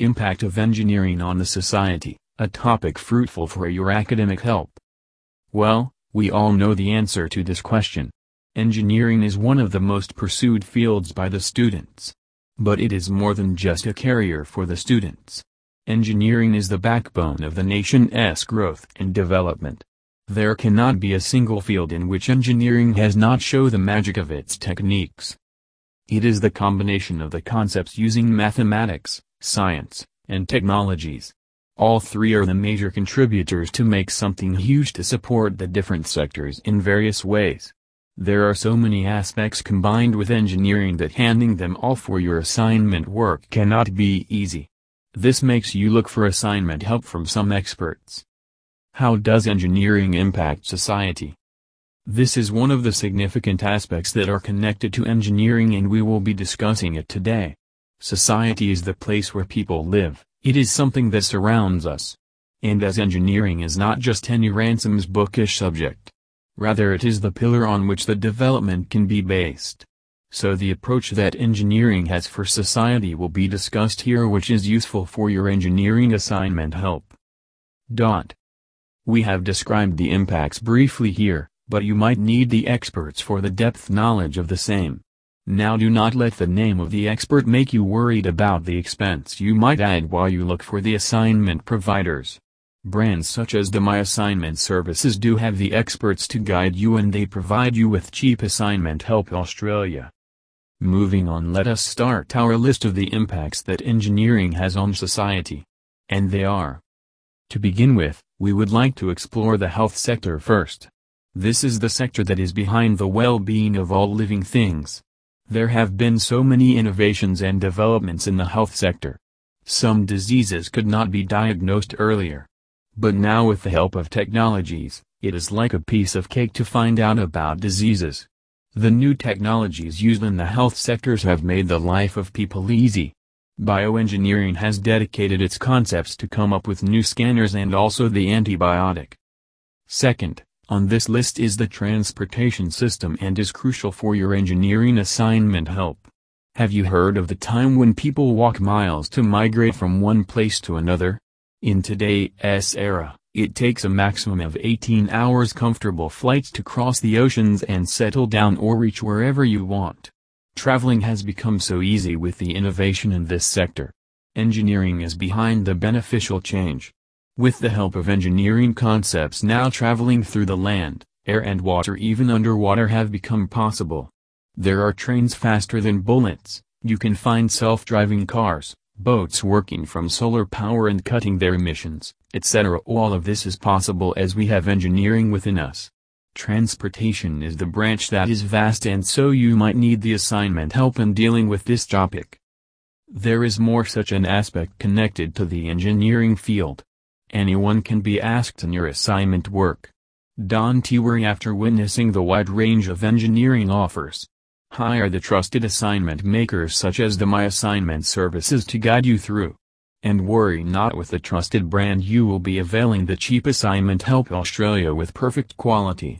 Impact of Engineering on the Society, a topic fruitful for your academic help. Well, we all know the answer to this question. Engineering is one of the most pursued fields by the students. But it is more than just a career for the students. Engineering is the backbone of the nation's growth and development. There cannot be a single field in which engineering has not shown the magic of its techniques. It is the combination of the concepts using mathematics, science, and technologies. All three are the major contributors to make something huge to support the different sectors in various ways. There are so many aspects combined with engineering that handling them all for your assignment work cannot be easy. This makes you look for assignment help from some experts. How does engineering impact society? This is one of the significant aspects that are connected to engineering, and we will be discussing it today. Society is the place where people live. It is something that surrounds us. And as engineering is not just any Ransom's bookish subject. Rather, it is the pillar on which the development can be based. So the approach that engineering has for society will be discussed here, which is useful for your engineering assignment help. We have described the impacts briefly here, but you might need the experts for the depth knowledge of the same. Now, do not let the name of the expert make you worried about the expense you might add while you look for the assignment providers. Brands such as the My Assignment Services do have the experts to guide you, and they provide you with cheap assignment help Australia. Moving on, let us start our list of the impacts that engineering has on society. And they are. To begin with, we would like to explore the health sector first. This is the sector that is behind the well-being of all living things. There have been so many innovations and developments in the health sector. Some diseases could not be diagnosed earlier. But now, with the help of technologies, it is like a piece of cake to find out about diseases. The new technologies used in the health sectors have made the life of people easy. Bioengineering has dedicated its concepts to come up with new scanners and also the antibiotic. Second, on this list is the transportation system, and is crucial for your engineering assignment help. Have you heard of the time when people walk miles to migrate from one place to another? In today's era, it takes a maximum of 18 hours comfortable flights to cross the oceans and settle down or reach wherever you want. Traveling has become so easy with the innovation in this sector. Engineering is behind the beneficial change. With the help of engineering concepts now, traveling through the land, air and water, even underwater, have become possible. There are trains faster than bullets, you can find self-driving cars, boats working from solar power and cutting their emissions, etc. All of this is possible as we have engineering within us. Transportation is the branch that is vast, and so you might need the assignment help in dealing with this topic. There is more such an aspect connected to the engineering field. Anyone can be asked in your assignment work. Don't worry after witnessing the wide range of engineering offers. Hire the trusted assignment makers such as the My Assignment Services to guide you through. And worry not, with the trusted brand you will be availing the cheap assignment help Australia with perfect quality.